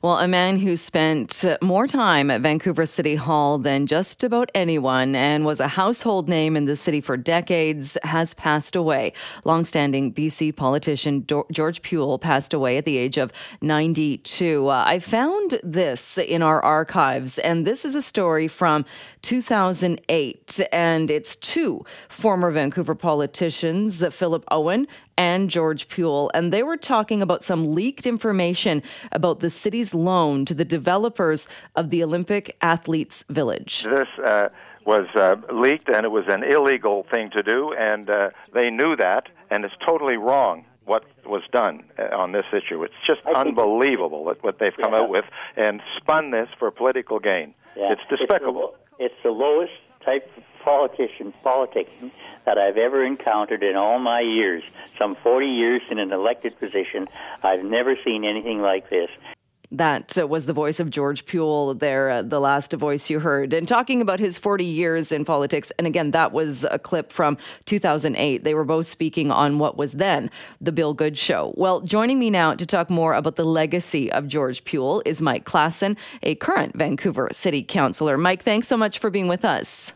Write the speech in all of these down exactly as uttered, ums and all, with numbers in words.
Well, a man who spent more time at Vancouver City Hall than just about anyone and was a household name in the city for decades has passed away. Longstanding B C politician George Puil passed away at the age of ninety-two. Uh, I found this in our archives, and this is a story from two thousand eight, and it's two former Vancouver politicians, Philip Owen and George Puil, and they were talking about some leaked information about the city's loan to the developers of the Olympic Athletes Village. This uh, was uh, leaked, and it was an illegal thing to do, and uh, they knew that, and it's totally wrong what was done on this issue. It's just unbelievable what they've come yeah. out with and spun this for political gain. Yeah. It's despicable. It's the, lo- it's the lowest type of politician politics that I've ever encountered in all my years, some forty years in an elected position. I've never seen anything like this. That was the voice of George Puil there, uh, the last voice you heard. And talking about his forty years in politics, and again, that was a clip from two thousand eight. They were both speaking on what was then the Bill Good Show. Well, joining me now to talk more about the legacy of George Puil is Mike Klassen, a current Vancouver City Councillor. Mike, thanks so much for being with us.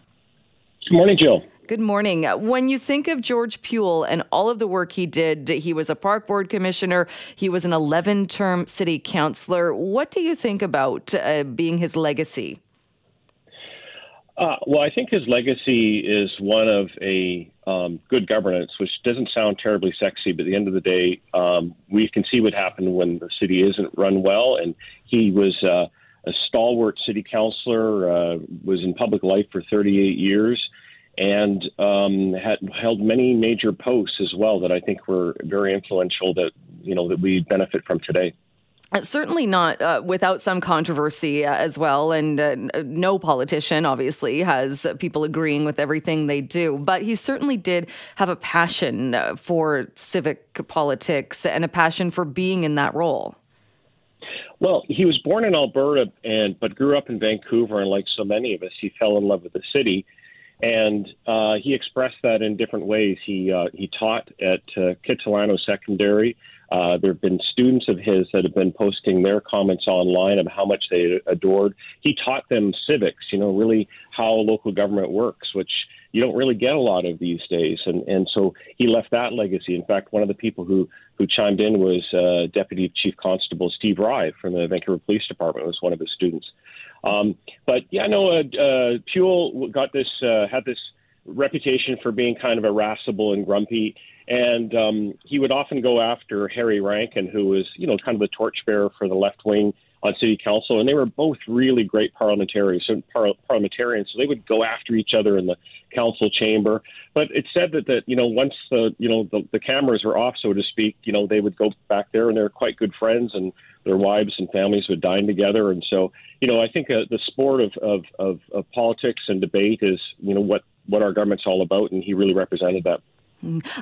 Good morning, Jill. Good morning. When you think of George Puil and all of the work he did, he was a park board commissioner, he was an eleven-term city councillor. What do you think about uh, being his legacy? Uh, well, I think his legacy is one of a um, good governance, which doesn't sound terribly sexy, but at the end of the day, um, we can see what happened when the city isn't run well, and he was uh, a stalwart city councillor, uh, was in public life for thirty-eight years, and um, had held many major posts as well that I think were very influential that, you know, that we benefit from today. Certainly not uh, without some controversy uh, as well. And uh, no politician, obviously, has people agreeing with everything they do. But he certainly did have a passion for civic politics and a passion for being in that role. Well, he was born in Alberta, and but grew up in Vancouver. And like so many of us, he fell in love with the city. And uh, he expressed that in different ways. He uh, he taught at uh, Kitsilano Secondary. Uh, there have been students of his that have been posting their comments online of how much they adored. He taught them civics, you know, really how local government works, which you don't really get a lot of these days. And, and so he left that legacy. In fact, one of the people who, who chimed in was uh, Deputy Chief Constable Steve Rye from the Vancouver Police Department, was one of his students. Um, but yeah, no, uh, uh, Puil got this, uh, had this reputation for being kind of irascible and grumpy. And um, he would often go after Harry Rankin, who was, you know, kind of the torchbearer for the left wing on city council. And they were both really great parliamentarians, so, par- parliamentarians. So they would go after each other in the council chamber. But it said that, that you know, once the, you know, the, the cameras were off, so to speak, you know, they would go back there and they were quite good friends, and their wives and families would dine together. And so, you know, I think uh, the sport of, of, of, of politics and debate is, you know, what, what our government's all about. And he really represented that.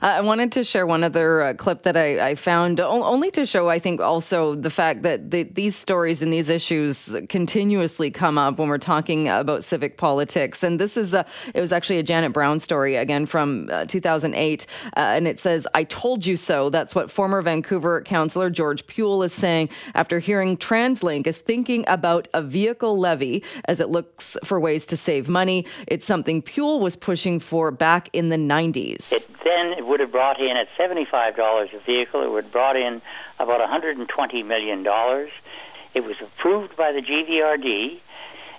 I wanted to share one other uh, clip that I, I found only to show, I think, also the fact that the, these stories and these issues continuously come up when we're talking about civic politics. And this is a, it was actually a Janet Brown story, again, from uh, two thousand eight. Uh, and it says, "I told you so." That's what former Vancouver councillor George Puil is saying after hearing TransLink is thinking about a vehicle levy as it looks for ways to save money. It's something Puil was pushing for back in the nineties. It- Then it would have brought in, at seventy-five dollars a vehicle, it would have brought in about one hundred twenty million dollars. It was approved by the G V R D,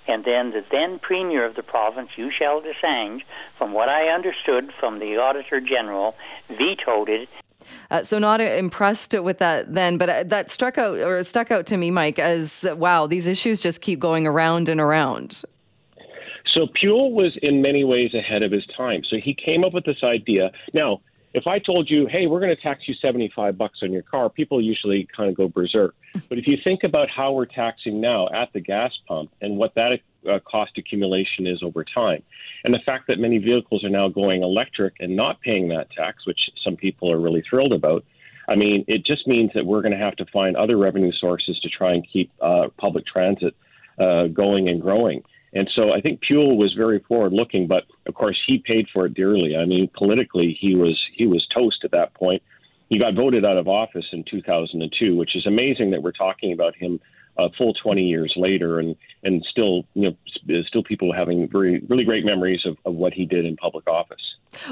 and then the then premier of the province, Ujjal Dosanjh, from what I understood from the Auditor General, vetoed it. Uh, so not impressed with that then, but that struck out or stuck out to me, Mike, as, wow, these issues just keep going around and around. So Puil was in many ways ahead of his time. So he came up with this idea. Now, if I told you, hey, we're going to tax you seventy-five bucks on your car, people usually kind of go berserk. But if you think about how we're taxing now at the gas pump and what that uh, cost accumulation is over time, and the fact that many vehicles are now going electric and not paying that tax, which some people are really thrilled about, I mean, it just means that we're going to have to find other revenue sources to try and keep uh, public transit uh, going and growing. And so I think Puil was very forward-looking, but of course he paid for it dearly. I mean, politically he was he was toast at that point. He got voted out of office in two thousand two, which is amazing that we're talking about him a full twenty years later, and and still, you know, still people having very really great memories of, of what he did in public office.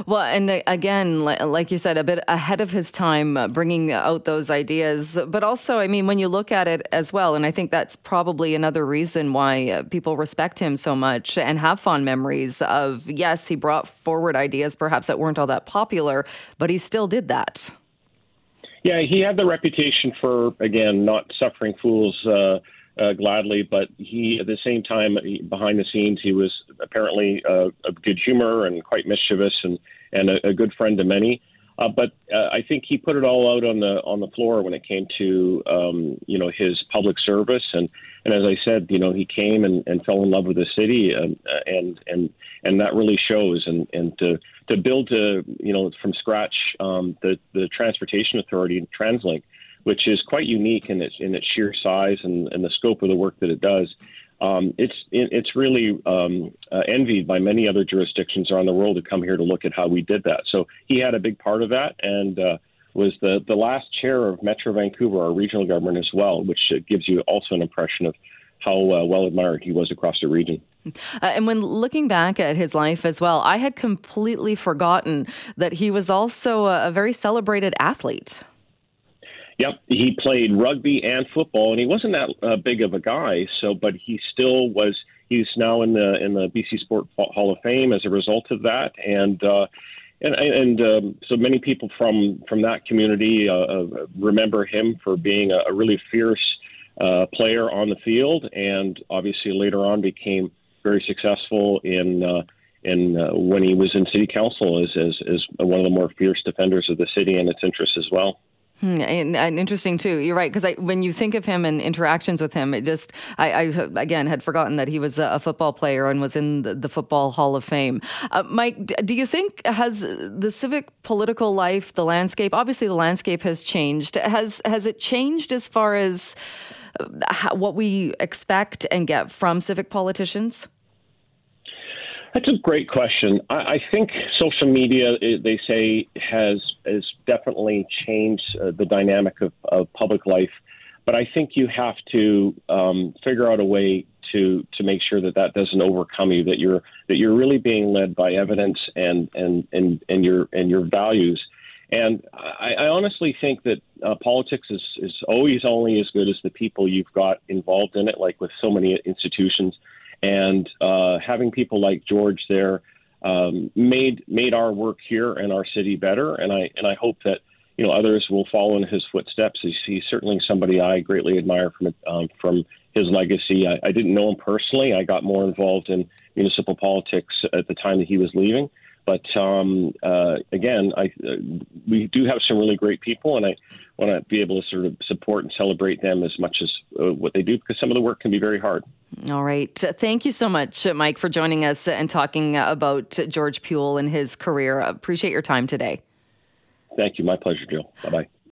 Well, and again, like you said, a bit ahead of his time, uh, bringing out those ideas. But also, I mean, when you look at it as well, and I think that's probably another reason why uh, people respect him so much and have fond memories of, yes, he brought forward ideas perhaps that weren't all that popular, but he still did that. Yeah, he had the reputation for, again, not suffering fools uh, uh, gladly, but he, at the same time, he, behind the scenes, he was apparently uh, a good humor and quite mischievous and, and a, a good friend to many. Uh, but uh, I think he put it all out on the on the floor when it came to, um, you know, his public service. And, and as I said, you know, he came and, and fell in love with the city, and and and, and that really shows. And, and to to build, to, you know, from scratch, um, the, the transportation authority, TransLink, which is quite unique in its in its sheer size and, and the scope of the work that it does. Um, it's it's really um, uh, envied by many other jurisdictions around the world to come here to look at how we did that. So he had a big part of that, and uh, was the, the last chair of Metro Vancouver, our regional government as well, which gives you also an impression of how uh, well admired he was across the region. Uh, and when looking back at his life as well, I had completely forgotten that he was also a, a very celebrated athlete. Yep, he played rugby and football, and he wasn't that uh, big of a guy. So, but he still was. He's now in the in the B C Sport Hall of Fame as a result of that, and uh, and and um, so many people from from that community uh, remember him for being a, a really fierce uh, player on the field, and obviously later on became very successful in uh, in uh, when he was in City Council as, as as one of the more fierce defenders of the city and its interests as well. And, and interesting, too. You're right, because when you think of him and interactions with him, it just, I, I again, had forgotten that he was a football player and was in the, the Football Hall of Fame. Uh, Mike, do you think, has the civic political life, the landscape, obviously the landscape has changed. Has, has it changed as far as how, what we expect and get from civic politicians? That's a great question. I, I think social media, they say, has has definitely changed uh, the dynamic of, of public life. But I think you have to um, figure out a way to to make sure that that doesn't overcome you, that you're that you're really being led by evidence and and and, and your and your values. And I, I honestly think that uh, politics is, is always only as good as the people you've got involved in it, like with so many institutions. And uh, having people like George there um, made made our work here and our city better. And I and I hope that, you know, others will follow in his footsteps. He's, he's certainly somebody I greatly admire from um, from his legacy. I, I didn't know him personally. I got more involved in municipal politics at the time that he was leaving. But um, uh, again, I, uh, we do have some really great people, and I want to be able to sort of support and celebrate them as much as uh, what they do, because some of the work can be very hard. All right. Thank you so much, Mike, for joining us and talking about George Puil and his career. Appreciate your time today. Thank you. My pleasure, Jill. Bye-bye.